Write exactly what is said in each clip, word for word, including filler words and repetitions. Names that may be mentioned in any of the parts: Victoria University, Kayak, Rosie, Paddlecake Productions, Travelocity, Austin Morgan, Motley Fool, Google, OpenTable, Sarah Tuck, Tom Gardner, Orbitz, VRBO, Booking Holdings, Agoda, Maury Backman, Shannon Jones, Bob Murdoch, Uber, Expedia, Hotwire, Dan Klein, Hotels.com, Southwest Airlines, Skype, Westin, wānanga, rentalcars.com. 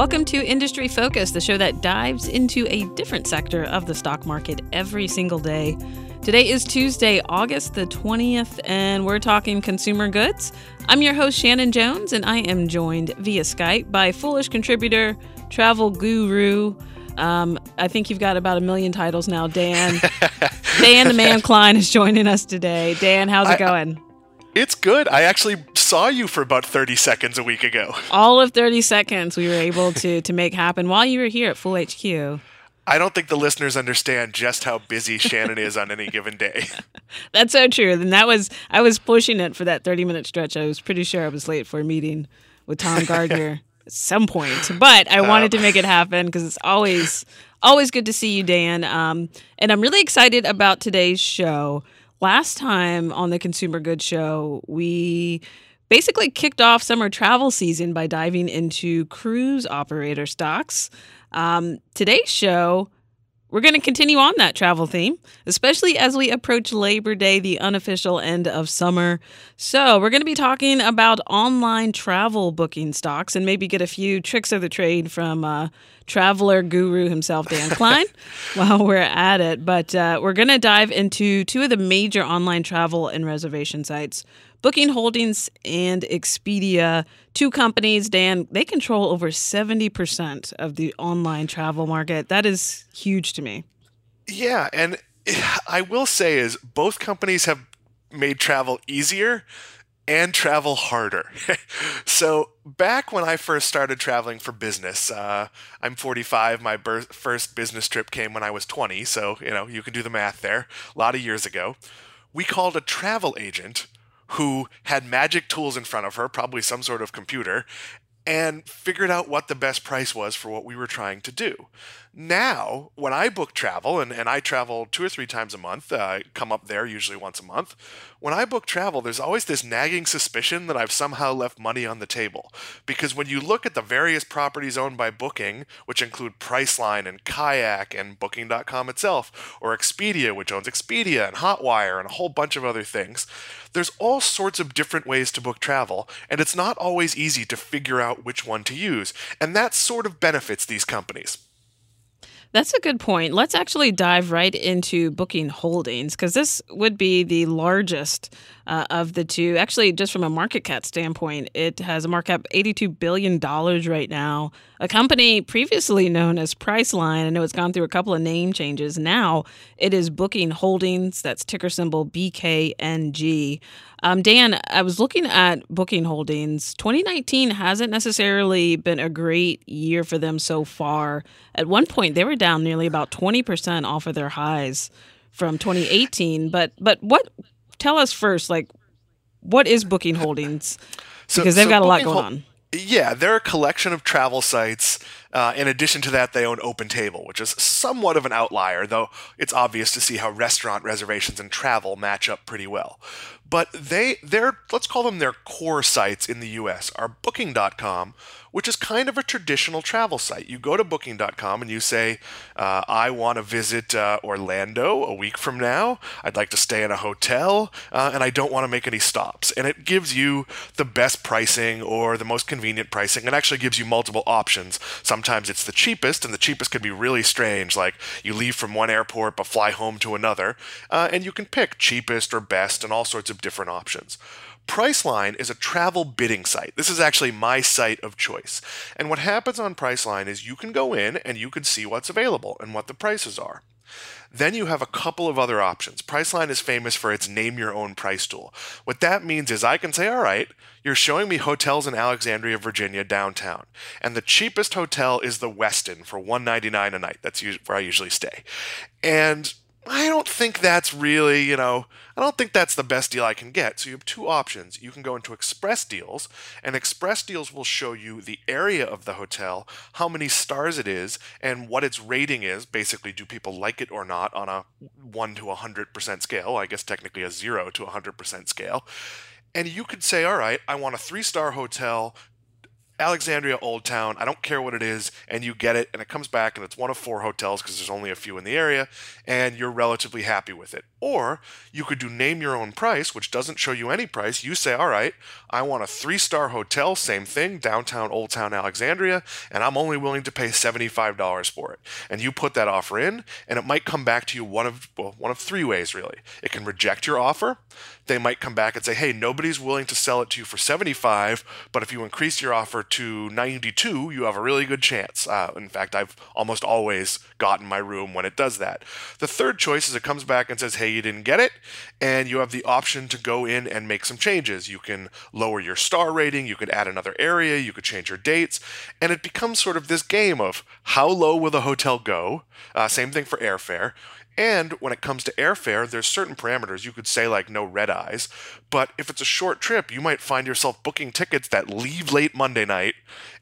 Welcome to Industry Focus, the show that dives into a different sector of the stock market every single day. Today is Tuesday, August the twentieth, and we're talking consumer goods. I'm your host, Shannon Jones, and I am joined via Skype by Foolish Contributor, Travel Guru. Um, I think you've got about a million titles now, Dan. Dan the Man Klein is joining us today. Dan, how's it going? I, I- It's good. I actually saw you for about thirty seconds a week ago. All of thirty seconds we were able to to make happen while you were here at Full H Q. I don't think the listeners understand just how busy Shannon is on any given day. That's so true. And that was I was pushing it for that thirty minute stretch. I was pretty sure I was late for a meeting with Tom Gardner at some point, but I wanted um. to make it happen because it's always always good to see you, Dan. Um, and I'm really excited about today's show. Last time on the Consumer Goods Show, we basically kicked off summer travel season by diving into cruise operator stocks. Um, today's show, we're going to continue on that travel theme, especially as we approach Labor Day, the unofficial end of summer. So we're going to be talking about online travel booking stocks and maybe get a few tricks of the trade from uh, traveler guru himself, Dan Klein, while we're at it. But uh, we're going to dive into two of the major online travel and reservation sites, Booking Holdings and Expedia, two companies, Dan, they control over seventy percent of the online travel market. That is huge to me. Yeah, and I will say is both companies have made travel easier and travel harder. So back when I first started traveling for business, uh, I'm forty-five. My ber- first business trip came when I was twenty. So, you know, you can do the math there. A lot of years ago, we called a travel agent who had magic tools in front of her, probably some sort of computer, and figured out what the best price was for what we were trying to do. Now, when I book travel, and, and I travel two or three times a month, uh, come up there usually once a month, when I book travel, there's always this nagging suspicion that I've somehow left money on the table. Because when you look at the various properties owned by Booking, which include Priceline and Kayak and Booking dot com itself, or Expedia, which owns Expedia and Hotwire and a whole bunch of other things, there's all sorts of different ways to book travel, and it's not always easy to figure out which one to use. And that sort of benefits these companies. That's a good point. Let's actually dive right into Booking Holdings, because this would be the largest uh, of the two. Actually, just from a market cap standpoint, it has a market cap eighty-two billion dollars right now. A company previously known as Priceline. I know it's gone through a couple of name changes. Now it is Booking Holdings. That's ticker symbol B K N G. Um, Dan, I was looking at Booking Holdings. twenty nineteen hasn't necessarily been a great year for them so far. At one point, they were down nearly about twenty percent off of their highs from twenty eighteen. But but what? Tell us first, like, what is Booking Holdings? So, because they've so got a lot going Hol- on. Yeah, they're a collection of travel sites. Uh, in addition to that, they own OpenTable, which is somewhat of an outlier, though it's obvious to see how restaurant reservations and travel match up pretty well. But they, their, let's call them their core sites in the U S are Booking dot com, which is kind of a traditional travel site. You go to Booking dot com and you say, uh, I want to visit uh, Orlando a week from now. I'd like to stay in a hotel, uh, and I don't want to make any stops. And it gives you the best pricing or the most convenient pricing. It actually gives you multiple options. Sometimes it's the cheapest, and the cheapest can be really strange, like you leave from one airport but fly home to another, uh, and you can pick cheapest or best and all sorts of different options. Priceline is a travel bidding site. This is actually my site of choice. And what happens on Priceline is you can go in and you can see what's available and what the prices are. Then you have a couple of other options. Priceline is famous for its name your own price tool. What that means is I can say, all right, you're showing me hotels in Alexandria, Virginia, downtown. And the cheapest hotel is the Westin for one hundred ninety-nine dollars a night. That's where I usually stay. And I don't think that's really, you know, I don't think that's the best deal I can get. So you have two options. You can go into Express Deals, and Express Deals will show you the area of the hotel, how many stars it is, and what its rating is. Basically, do people like it or not on a one to one hundred percent scale, I guess technically a zero to one hundred percent scale. And you could say, all right, I want a three-star hotel, Alexandria Old Town, I don't care what it is, and you get it, and it comes back, and it's one of four hotels because there's only a few in the area, and you're relatively happy with it. Or you could do name your own price, which doesn't show you any price. You say, all right, I want a three-star hotel, same thing, downtown Old Town Alexandria, and I'm only willing to pay seventy-five dollars for it. And you put that offer in, and it might come back to you one of well, one of three ways, really. It can reject your offer. They might come back and say, hey, nobody's willing to sell it to you for seventy-five dollars, but if you increase your offer to ninety-two dollars, you have a really good chance. Uh, in fact, I've almost always gotten my room when it does that. The third choice is it comes back and says, hey, you didn't get it, and you have the option to go in and make some changes. You can lower your star rating, you could add another area, you could change your dates, and it becomes sort of this game of how low will the hotel go, uh, same thing for airfare. And when it comes to airfare, there's certain parameters. You could say like no red eyes, but if it's a short trip, you might find yourself booking tickets that leave late Monday night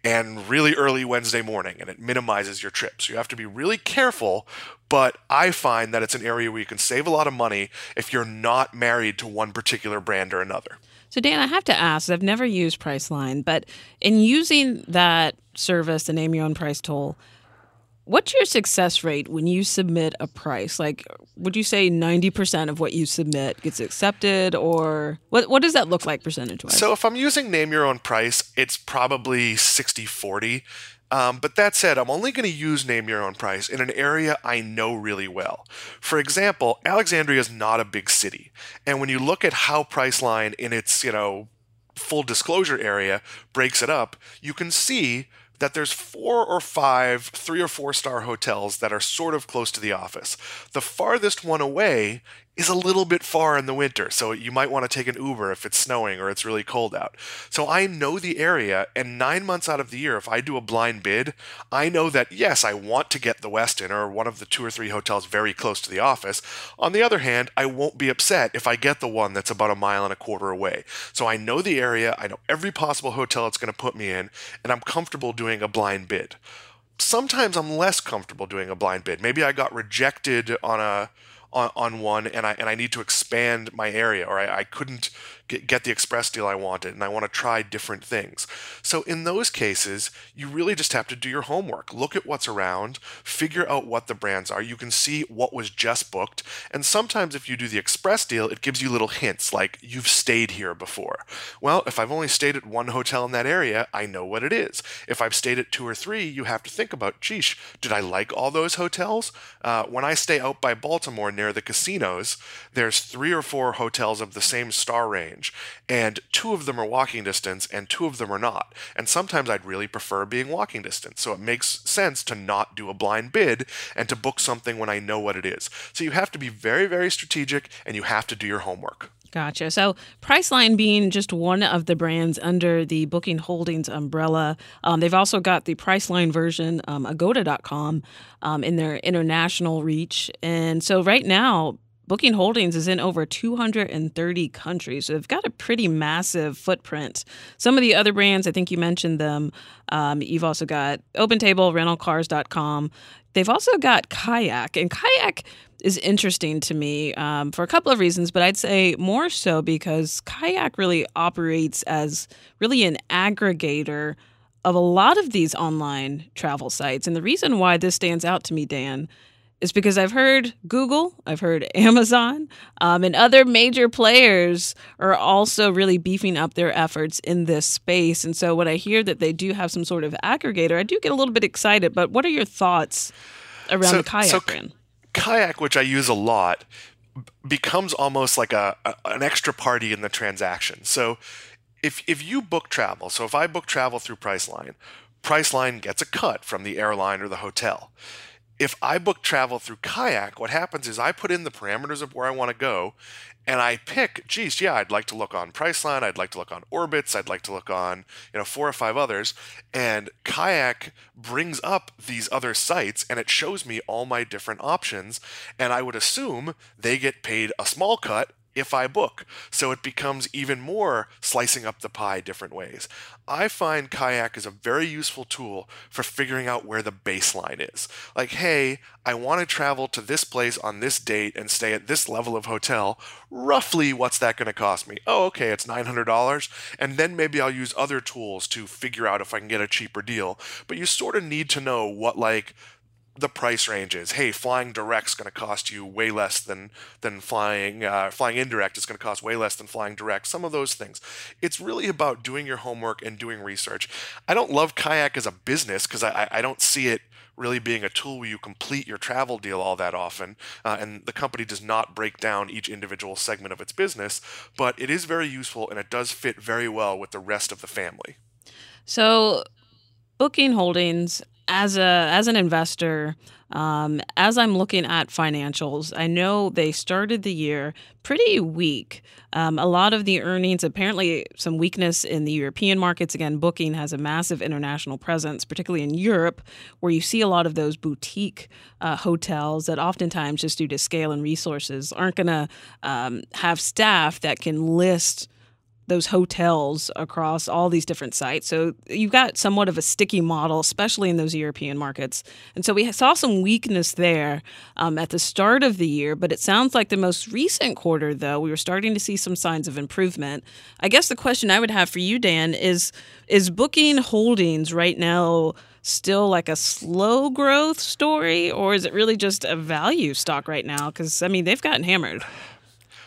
and really early Wednesday morning, and it minimizes your trip. So you have to be really careful, but I find that it's an area where you can save a lot of money if you're not married to one particular brand or another. So Dan, I have to ask, I've never used Priceline, but in using that service, the name your own price tool, what's your success rate when you submit a price? Like, would you say ninety percent of what you submit gets accepted, or what what does that look like percentage-wise? So if I'm using name your own price, it's probably sixty forty. Um, but that said, I'm only going to use name your own price in an area I know really well. For example, Alexandria is not a big city. And when you look at how Priceline in its, you know, full disclosure area breaks it up, you can see that there's four or five three or four star hotels that are sort of close to the office. The farthest one away is a little bit far in the winter, so you might want to take an Uber if it's snowing or it's really cold out. So I know the area, and nine months out of the year, if I do a blind bid, I know that, yes, I want to get the Westin or one of the two or three hotels very close to the office. On the other hand, I won't be upset if I get the one that's about a mile and a quarter away. So I know the area, I know every possible hotel it's going to put me in, and I'm comfortable doing a blind bid. Sometimes I'm less comfortable doing a blind bid. Maybe I got rejected on a On, on one, and I and I need to expand my area, or I, I couldn't get, get the express deal I wanted, and I want to try different things. So in those cases, you really just have to do your homework. Look at what's around, figure out what the brands are. You can see what was just booked, and sometimes if you do the express deal, it gives you little hints, like you've stayed here before. Well, if I've only stayed at one hotel in that area, I know what it is. If I've stayed at two or three, you have to think about, geesh, did I like all those hotels? Uh, when I stay out by Baltimore, near the casinos, there's three or four hotels of the same star range, and two of them are walking distance and two of them are not. And sometimes I'd really prefer being walking distance. So it makes sense to not do a blind bid and to book something when I know what it is. So you have to be very, very strategic, and you have to do your homework. Gotcha. So Priceline being just one of the brands under the Booking Holdings umbrella, um, they've also got the Priceline version, um, Agoda dot com, um, in their international reach. And so right now, Booking Holdings is in over two hundred thirty countries. So they've got a pretty massive footprint. Some of the other brands, I think you mentioned them, um, you've also got OpenTable, rental cars dot com. They've also got Kayak, and Kayak is interesting to me um, for a couple of reasons, but I'd say more so because Kayak really operates as really an aggregator of a lot of these online travel sites. And the reason why this stands out to me, Dan, is because I've heard Google, I've heard Amazon, um, and other major players are also really beefing up their efforts in this space. And so when I hear that they do have some sort of aggregator, I do get a little bit excited. But what are your thoughts around so, the Kayak so- brand? Kayak, which I use a lot, becomes almost like a, a an extra party in the transaction. So if if you book travel, so if I book travel through Priceline, Priceline gets a cut from the airline or the hotel. If I book travel through Kayak, what happens is I put in the parameters of where I want to go, and I pick, geez, yeah, I'd like to look on Priceline, I'd like to look on Orbitz, I'd like to look on, you know, four or five others, and Kayak brings up these other sites, and it shows me all my different options, and I would assume they get paid a small cut if I book. So it becomes even more slicing up the pie different ways. I find Kayak is a very useful tool for figuring out where the baseline is. Like, hey, I want to travel to this place on this date and stay at this level of hotel. Roughly, what's that going to cost me? Oh, okay, it's nine hundred dollars. And then maybe I'll use other tools to figure out if I can get a cheaper deal. But you sort of need to know what, like, the price ranges. Hey, flying direct's going to cost you way less than than flying uh, flying indirect is going to cost way less than flying direct. Some of those things. It's really about doing your homework and doing research. I don't love Kayak as a business because I, I don't see it really being a tool where you complete your travel deal all that often, uh, and the company does not break down each individual segment of its business, but it is very useful and it does fit very well with the rest of the family. So Booking Holdings, as a as an investor, um, as I'm looking at financials, I know they started the year pretty weak. Um, a lot of the earnings, apparently some weakness in the European markets. Again, Booking has a massive international presence, particularly in Europe, where you see a lot of those boutique uh, hotels that oftentimes, just due to scale and resources, aren't going to um, have staff that can list those hotels across all these different sites. So you've got somewhat of a sticky model, especially in those European markets. And so we saw some weakness there um, at the start of the year, but it sounds like the most recent quarter, though, we were starting to see some signs of improvement. I guess the question I would have for you, Dan, is, is Booking Holdings right now still like a slow growth story, or is it really just a value stock right now? Because, I mean, they've gotten hammered.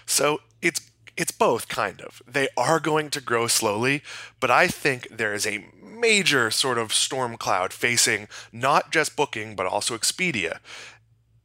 So it's It's both, kind of. They are going to grow slowly, but I think there is a major sort of storm cloud facing not just Booking, but also Expedia.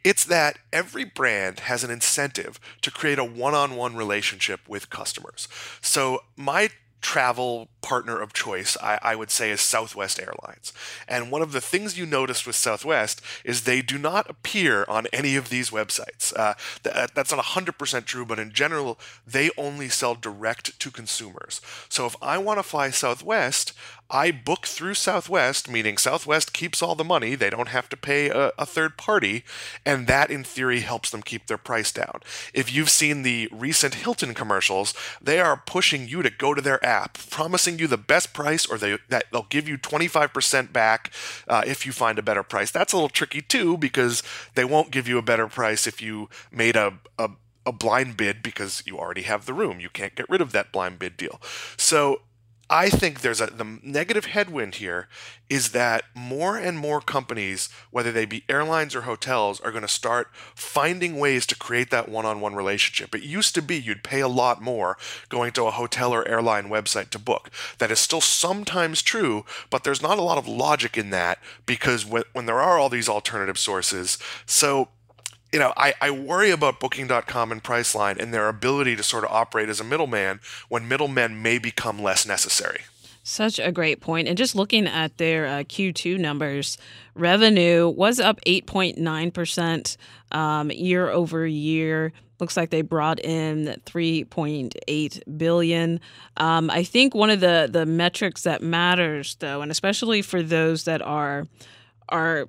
It's that every brand has an incentive to create a one-on-one relationship with customers. So my travel partner of choice, I, I would say, is Southwest Airlines. And one of the things you noticed with Southwest is they do not appear on any of these websites. Uh, th- that's not one hundred percent true, but in general, they only sell direct to consumers. So if I want to fly Southwest, I book through Southwest, meaning Southwest keeps all the money. They don't have to pay a, a third party, and that, in theory, helps them keep their price down. If you've seen the recent Hilton commercials, they are pushing you to go to their app, promising you the best price, or they, that they'll give you twenty-five percent back uh, if you find a better price. That's a little tricky, too, because they won't give you a better price if you made a, a, a blind bid because you already have the room. You can't get rid of that blind bid deal. So I think there's a the negative headwind here is that more and more companies, whether they be airlines or hotels, are going to start finding ways to create that one-on-one relationship. It used to be you'd pay a lot more going to a hotel or airline website to book. That is still sometimes true, but there's not a lot of logic in that because when, when there are all these alternative sources, so You know, I, I worry about Booking dot com and Priceline and their ability to sort of operate as a middleman when middlemen may become less necessary. Such a great point. And just looking at their uh, Q two numbers, revenue was up eight point nine percent um, year over year. Looks like they brought in three point eight billion dollars. Um, I think one of the, the metrics that matters, though, and especially for those that are are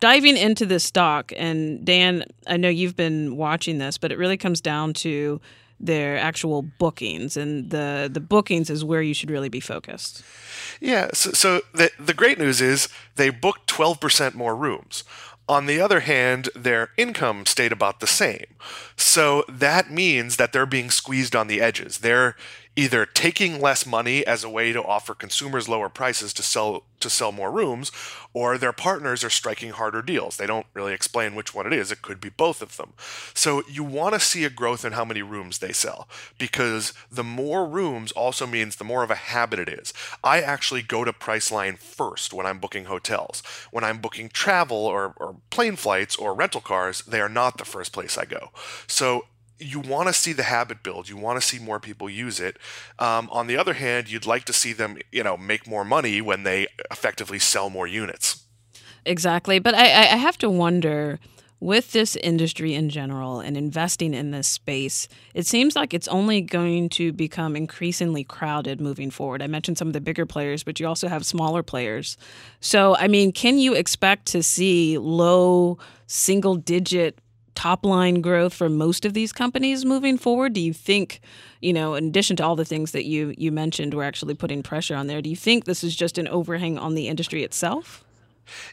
diving into this stock, and Dan, I know you've been watching this, but it really comes down to their actual bookings, and the, the bookings is where you should really be focused. Yeah, so, so the, the great news is they booked twelve percent more rooms. On the other hand, their income stayed about the same. So that means that they're being squeezed on the edges. They're either taking less money as a way to offer consumers lower prices to sell to sell more rooms, or their partners are striking harder deals. They don't really explain which one it is. It could be both of them. So you want to see a growth in how many rooms they sell, because the more rooms also means the more of a habit it is. I actually go to Priceline first when I'm booking hotels. When I'm booking travel or, or plane flights or rental cars, they are not the first place I go. So you want to see the habit build. You want to see more people use it. Um, on the other hand, you'd like to see them, you know, make more money when they effectively sell more units. Exactly. But I, I have to wonder, with this industry in general and investing in this space, it seems like it's only going to become increasingly crowded moving forward. I mentioned some of the bigger players, but you also have smaller players. So, I mean, can you expect to see low single-digit top line growth for most of these companies moving forward? Do you think, you know, in addition to all the things that you, you mentioned were actually putting pressure on there, do you think this is just an overhang on the industry itself?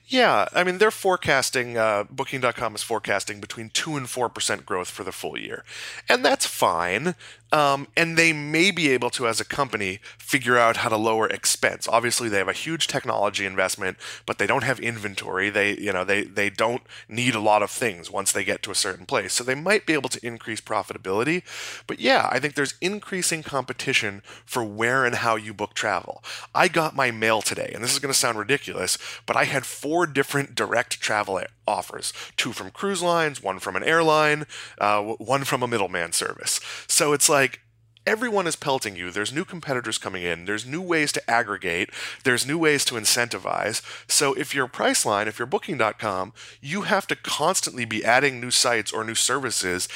Yeah, I mean, they're forecasting, uh, Booking dot com is forecasting between two and four percent growth for the full year. And that's fine. Um, and they may be able to, as a company, figure out how to lower expense. Obviously, they have a huge technology investment, but they don't have inventory. They, you know, they they don't need a lot of things once they get to a certain place. So they might be able to increase profitability. But yeah, I think there's increasing competition for where and how you book travel. I got my mail today, and this is going to sound ridiculous, but I had four different direct travel offers: two from cruise lines, one from an airline, uh, one from a middleman service. So it's like everyone is pelting you. There's new competitors coming in. There's new ways to aggregate. There's new ways to incentivize. So if you're Priceline, if you're Booking dot com, you have to constantly be adding new sites or new services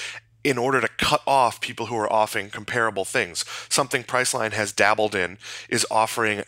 in order to cut off people who are offering comparable things. Something Priceline has dabbled in is offering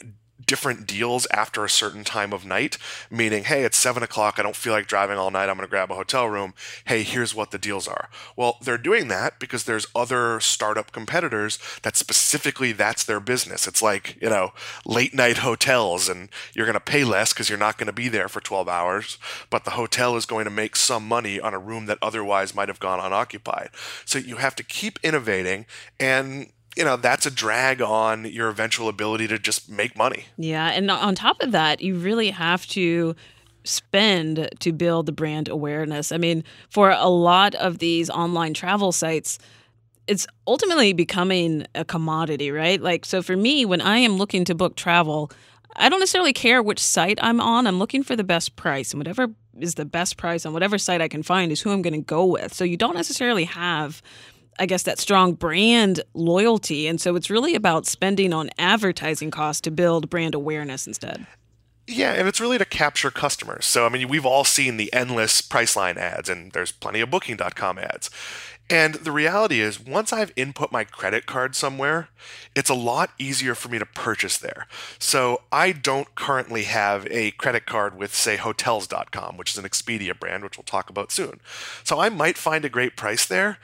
different deals after a certain time of night, meaning, hey, it's seven o'clock, I don't feel like driving all night, I'm going to grab a hotel room, hey, here's what the deals are. Well, they're doing that because there's other startup competitors that specifically that's their business. It's like, you know, late night hotels, and you're going to pay less because you're not going to be there for twelve hours, but the hotel is going to make some money on a room that otherwise might have gone unoccupied. So you have to keep innovating, and you know, that's a drag on your eventual ability to just make money. Yeah. And on top of that, you really have to spend to build the brand awareness. I mean, for a lot of these online travel sites, it's ultimately becoming a commodity, right? Like, so for me, when I am looking to book travel, I don't necessarily care which site I'm on. I'm looking for the best price, and whatever is the best price on whatever site I can find is who I'm going to go with. So you don't necessarily have, I guess, that strong brand loyalty. And so it's really about spending on advertising costs to build brand awareness instead. Yeah, and it's really to capture customers. So, I mean, we've all seen the endless Priceline ads, and there's plenty of Booking dot com ads. And the reality is, once I've input my credit card somewhere, it's a lot easier for me to purchase there. So I don't currently have a credit card with, say, Hotels dot com, which is an Expedia brand, which we'll talk about soon. So I might find a great price there,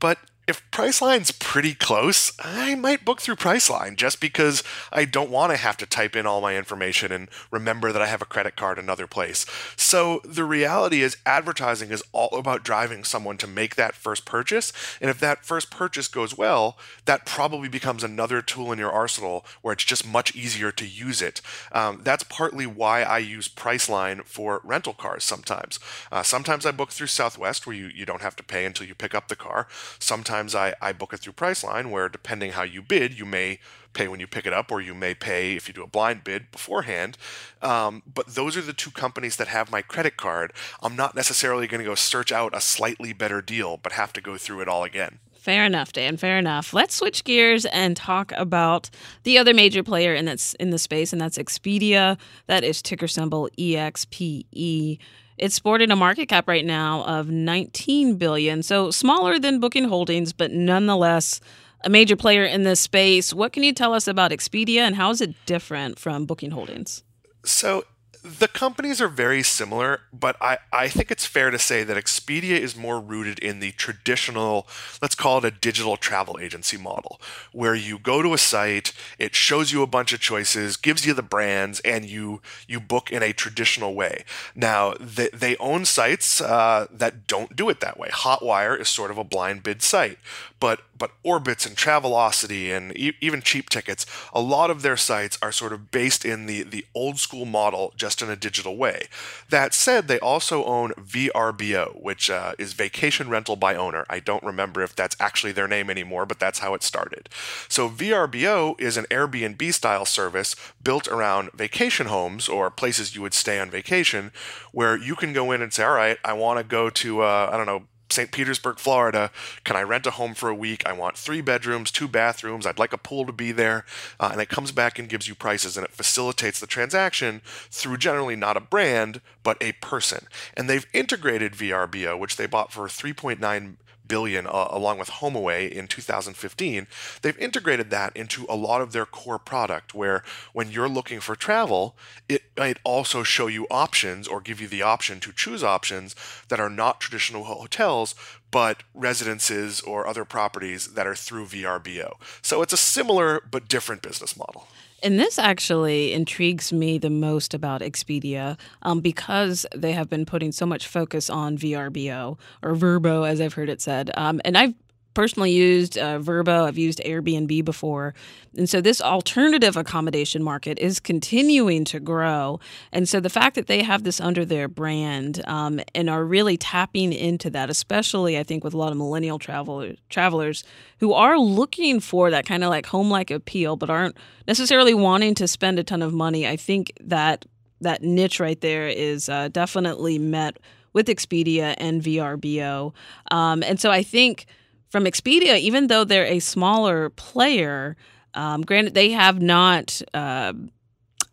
but if Priceline's pretty close, I might book through Priceline just because I don't want to have to type in all my information and remember that I have a credit card another place. So the reality is, advertising is all about driving someone to make that first purchase. And if that first purchase goes well, that probably becomes another tool in your arsenal where it's just much easier to use it. Um, that's partly why I use Priceline for rental cars sometimes. Uh, sometimes I book through Southwest, where you, you don't have to pay until you pick up the car. Sometimes I, I book it through Priceline, where depending how you bid, you may pay when you pick it up, or you may pay if you do a blind bid beforehand. Um, but those are the two companies that have my credit card. I'm not necessarily going to go search out a slightly better deal, but have to go through it all again. Fair enough, Dan. Fair enough. Let's switch gears and talk about the other major player in that's in the space, and that's Expedia. That is ticker symbol E X P E. It's sporting a market cap right now of nineteen billion dollars, so smaller than Booking Holdings, but nonetheless a major player in this space. What can you tell us about Expedia, and how is it different from Booking Holdings? So the companies are very similar, but I, I think it's fair to say that Expedia is more rooted in the traditional, let's call it a digital travel agency model, where you go to a site, it shows you a bunch of choices, gives you the brands, and you you book in a traditional way. Now, they, they own sites uh, that don't do it that way. Hotwire is sort of a blind bid site, but but Orbitz and Travelocity and e- even Cheap Tickets, a lot of their sites are sort of based in the, the old school model, just in a digital way. That said, they also own V R B O, which uh, is Vacation Rental by Owner. I don't remember if that's actually their name anymore, but that's how it started. So V R B O is an Airbnb style service built around vacation homes, or places you would stay on vacation, where you can go in and say, all right, I want to go to, uh, I don't know, Saint Petersburg, Florida. Can I rent a home for a week? I want three bedrooms, two bathrooms. I'd like a pool to be there. Uh, and it comes back and gives you prices, and it facilitates the transaction through generally not a brand, but a person. And they've integrated V R B O, which they bought for three point nine billion dollars uh, along with HomeAway in two thousand fifteen. They've integrated that into a lot of their core product, where when you're looking for travel, it might also show you options, or give you the option to choose options that are not traditional hotels, but residences or other properties that are through V R B O. So it's a similar but different business model. And this actually intrigues me the most about Expedia, um, because they have been putting so much focus on V R B O, or Vrbo, as I've heard it said. Um, and I've personally used uh, V R B O. I've used Airbnb before. And so this alternative accommodation market is continuing to grow. And so the fact that they have this under their brand um, and are really tapping into that, especially I think with a lot of millennial travel- travelers who are looking for that kind of like home-like appeal but aren't necessarily wanting to spend a ton of money, I think that that niche right there is uh, definitely met with Expedia and V R B O. Um, and so I think from Expedia, even though they're a smaller player, um, granted they have not, uh,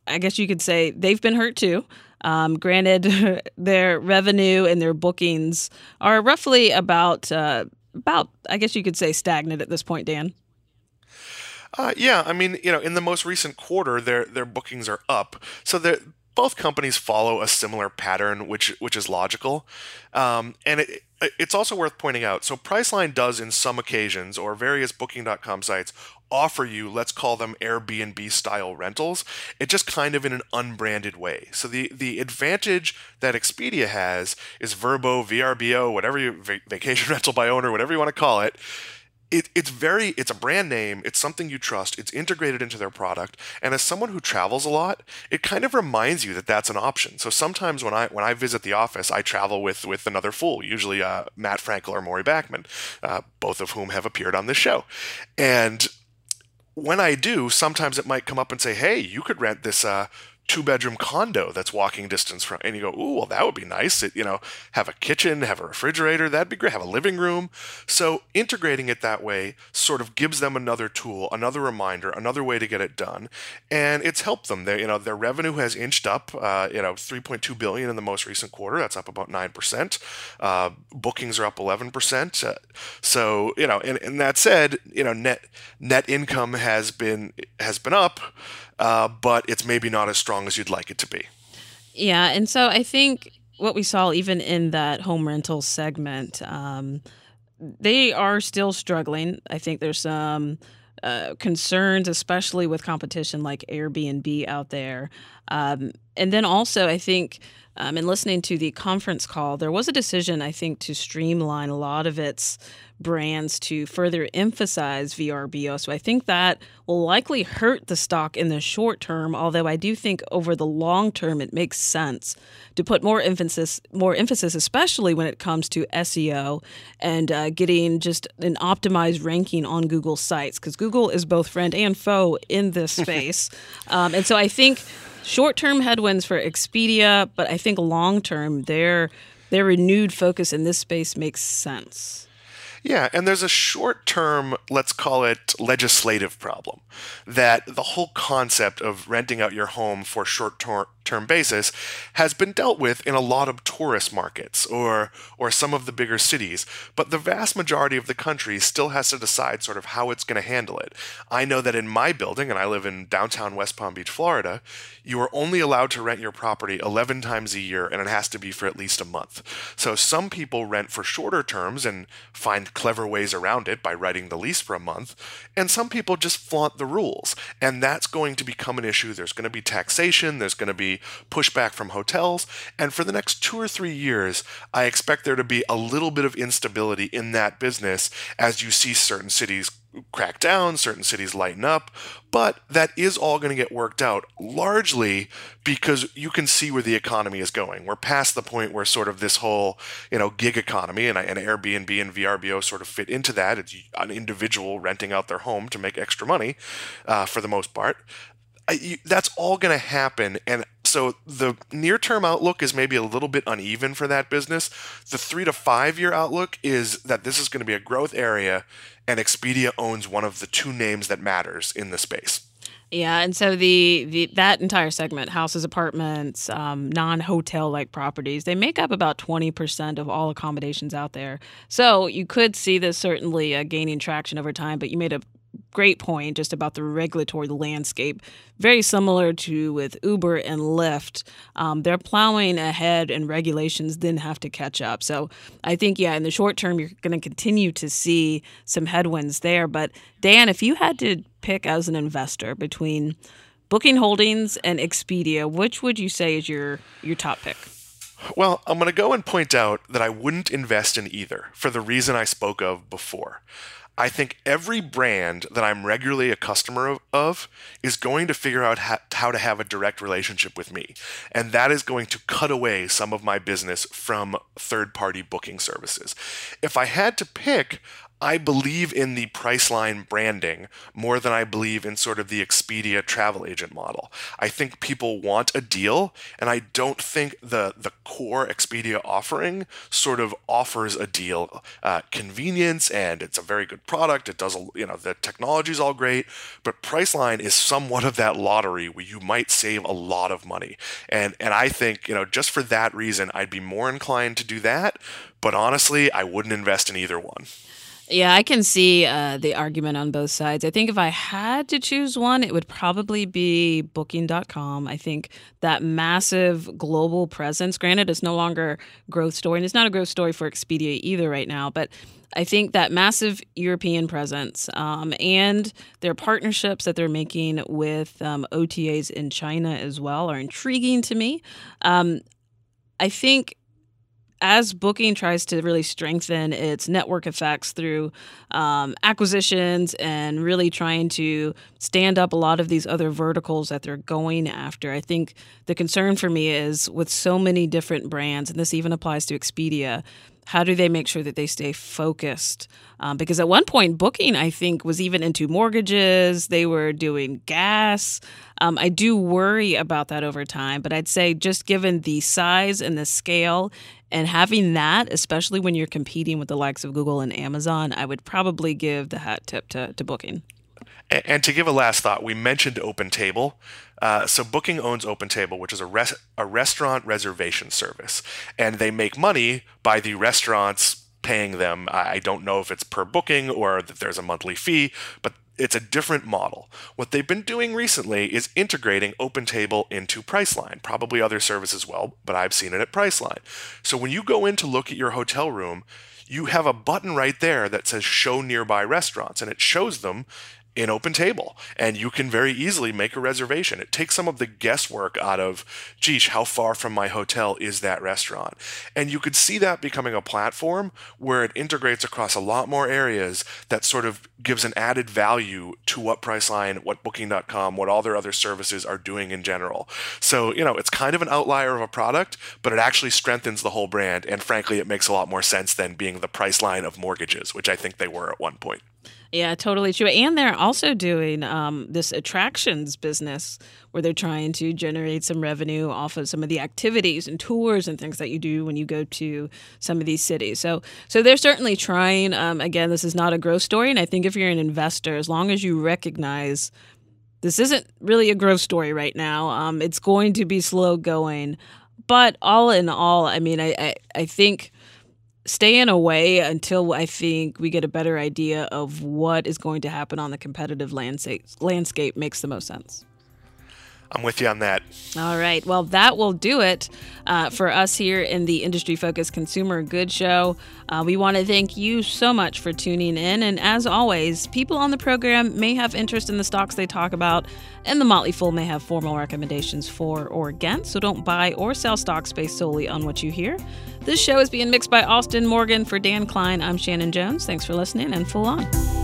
I guess you could say they've been hurt too. Um, granted, their revenue and their bookings are roughly about, uh, about I guess you could say stagnant at this point, Dan. Uh, yeah, I mean, you know, in the most recent quarter, their their bookings are up. So they're both companies follow a similar pattern, which which is logical, um, and it, it's also worth pointing out. So Priceline does, in some occasions, or various Booking dot com sites, offer you, let's call them Airbnb-style rentals. It just kind of in an unbranded way. So the the advantage that Expedia has is V R B O, V R B O, whatever you vacation rental by owner, whatever you want to call it. It, it's very, it's a brand name, it's something you trust, it's integrated into their product, and as someone who travels a lot, it kind of reminds you that that's an option. So sometimes when I when I visit the office, I travel with with another fool, usually uh, Matt Frankel or Maury Backman, uh, both of whom have appeared on this show. And when I do, sometimes it might come up and say, hey, you could rent this uh, two-bedroom condo that's walking distance from, and you go, ooh, well, that would be nice. It, you know, have a kitchen, have a refrigerator, that'd be great, have a living room. So integrating it that way sort of gives them another tool, another reminder, another way to get it done, and it's helped them. They, you know, their revenue has inched up, uh, you know, three point two billion dollars in the most recent quarter. That's up about nine percent. Uh, bookings are up eleven percent. Uh, so, you know, and, and that said, you know, net net income has been has been up. Uh, but it's maybe not as strong as you'd like it to be. Yeah, and so I think what we saw even in that home rental segment, um, they are still struggling. I think there's some uh, concerns, especially with competition like Airbnb out there. Um, and then also I think um, in listening to the conference call, there was a decision, I think, to streamline a lot of its brands to further emphasize V R B O. So I think that will likely hurt the stock in the short term, although I do think over the long term it makes sense to put more emphasis, more emphasis, especially when it comes to S E O and uh, getting just an optimized ranking on Google sites, because Google is both friend and foe in this space. um, and so I think short-term headwinds for Expedia, but I think long-term their their renewed focus in this space makes sense. Yeah, and there's a short-term, let's call it legislative problem, that the whole concept of renting out your home for short-term basis has been dealt with in a lot of tourist markets or or some of the bigger cities, but the vast majority of the country still has to decide sort of how it's going to handle it. I know that in my building, and I live in downtown West Palm Beach, Florida, you are only allowed to rent your property eleven times a year, and it has to be for at least a month. So some people rent for shorter terms and find clever ways around it by writing the lease for a month, and some people just flaunt the rules, and that's going to become an issue. There's going to be taxation, there's going to be pushback from hotels, and for the next two or three years, I expect there to be a little bit of instability in that business as you see certain cities crack down, certain cities lighten up, but that is all going to get worked out largely because you can see where the economy is going. We're past the point where sort of this whole, you know, gig economy and, and Airbnb and V R B O sort of fit into that. It's an individual renting out their home to make extra money uh, for the most part. I, you, that's all going to happen, and so the near-term outlook is maybe a little bit uneven for that business. The three to five-year outlook is that this is going to be a growth area, and Expedia owns one of the two names that matters in the space. Yeah, and so the, the that entire segment, houses, apartments, um, non-hotel-like properties, they make up about twenty percent of all accommodations out there. So you could see this certainly uh, gaining traction over time, but you made a great point just about the regulatory landscape, very similar to with Uber and Lyft. Um, they're plowing ahead and regulations then have to catch up. So I think, yeah, in the short term, you're going to continue to see some headwinds there. But Dan, if you had to pick as an investor between Booking Holdings and Expedia, which would you say is your, your top pick? Well, I'm going to go and point out that I wouldn't invest in either for the reason I spoke of before. I think every brand that I'm regularly a customer of, of is going to figure out how, how to have a direct relationship with me. And that is going to cut away some of my business from third-party booking services. If I had to pick, I believe in the Priceline branding more than I believe in sort of the Expedia travel agent model. I think people want a deal, and I don't think the, the core Expedia offering sort of offers a deal. Uh, convenience, and it's a very good product. It does, a, you know, the technology's all great, but Priceline is somewhat of that lottery where you might save a lot of money. And and I think, you know, just for that reason, I'd be more inclined to do that. But honestly, I wouldn't invest in either one. Yeah, I can see uh, the argument on both sides. I think if I had to choose one, it would probably be booking dot com. I think that massive global presence, granted, it's no longer a growth story, and it's not a growth story for Expedia either right now, but I think that massive European presence um, and their partnerships that they're making with um, O T As in China as well are intriguing to me. Um, I think as Booking tries to really strengthen its network effects through um, acquisitions and really trying to stand up a lot of these other verticals that they're going after, I think the concern for me is with so many different brands, and this even applies to Expedia, how do they make sure that they stay focused? Um, because at one point, Booking, I think, was even into mortgages. They were doing gas. Um, I do worry about that over time, but I'd say just given the size and the scale and having that, especially when you're competing with the likes of Google and Amazon, I would probably give the hat tip to, to Booking. And, and to give a last thought, we mentioned OpenTable. Uh, so Booking owns OpenTable, which is a, res- a restaurant reservation service. And they make money by the restaurants paying them. I don't know if it's per booking or that there's a monthly fee, but it's a different model. What they've been doing recently is integrating OpenTable into Priceline, probably other services as well, but I've seen it at Priceline. So when you go in to look at your hotel room, you have a button right there that says show nearby restaurants, and it shows them in OpenTable, and you can very easily make a reservation. It takes some of the guesswork out of, geesh, how far from my hotel is that restaurant? And you could see that becoming a platform where it integrates across a lot more areas that sort of gives an added value to what Priceline, what Booking dot com, what all their other services are doing in general. So, you know, it's kind of an outlier of a product, but it actually strengthens the whole brand, and frankly, it makes a lot more sense than being the Priceline of mortgages, which I think they were at one point. Yeah, totally true. And they're also doing um, this attractions business where they're trying to generate some revenue off of some of the activities and tours and things that you do when you go to some of these cities. So so they're certainly trying. Um, again, this is not a growth story. And I think if you're an investor, as long as you recognize this isn't really a growth story right now, um, it's going to be slow going. But all in all, I mean, I, I, I think staying away until I think we get a better idea of what is going to happen on the competitive landscape, landscape makes the most sense. I'm with you on that. All right. Well, that will do it uh, for us here in the Industry Focused Consumer Goods Show. Uh, we want to thank you so much for tuning in. And as always, people on the program may have interest in the stocks they talk about, and the Motley Fool may have formal recommendations for or against. So don't buy or sell stocks based solely on what you hear. This show is being mixed by Austin Morgan. For Dan Klein, I'm Shannon Jones. Thanks for listening, and Full On.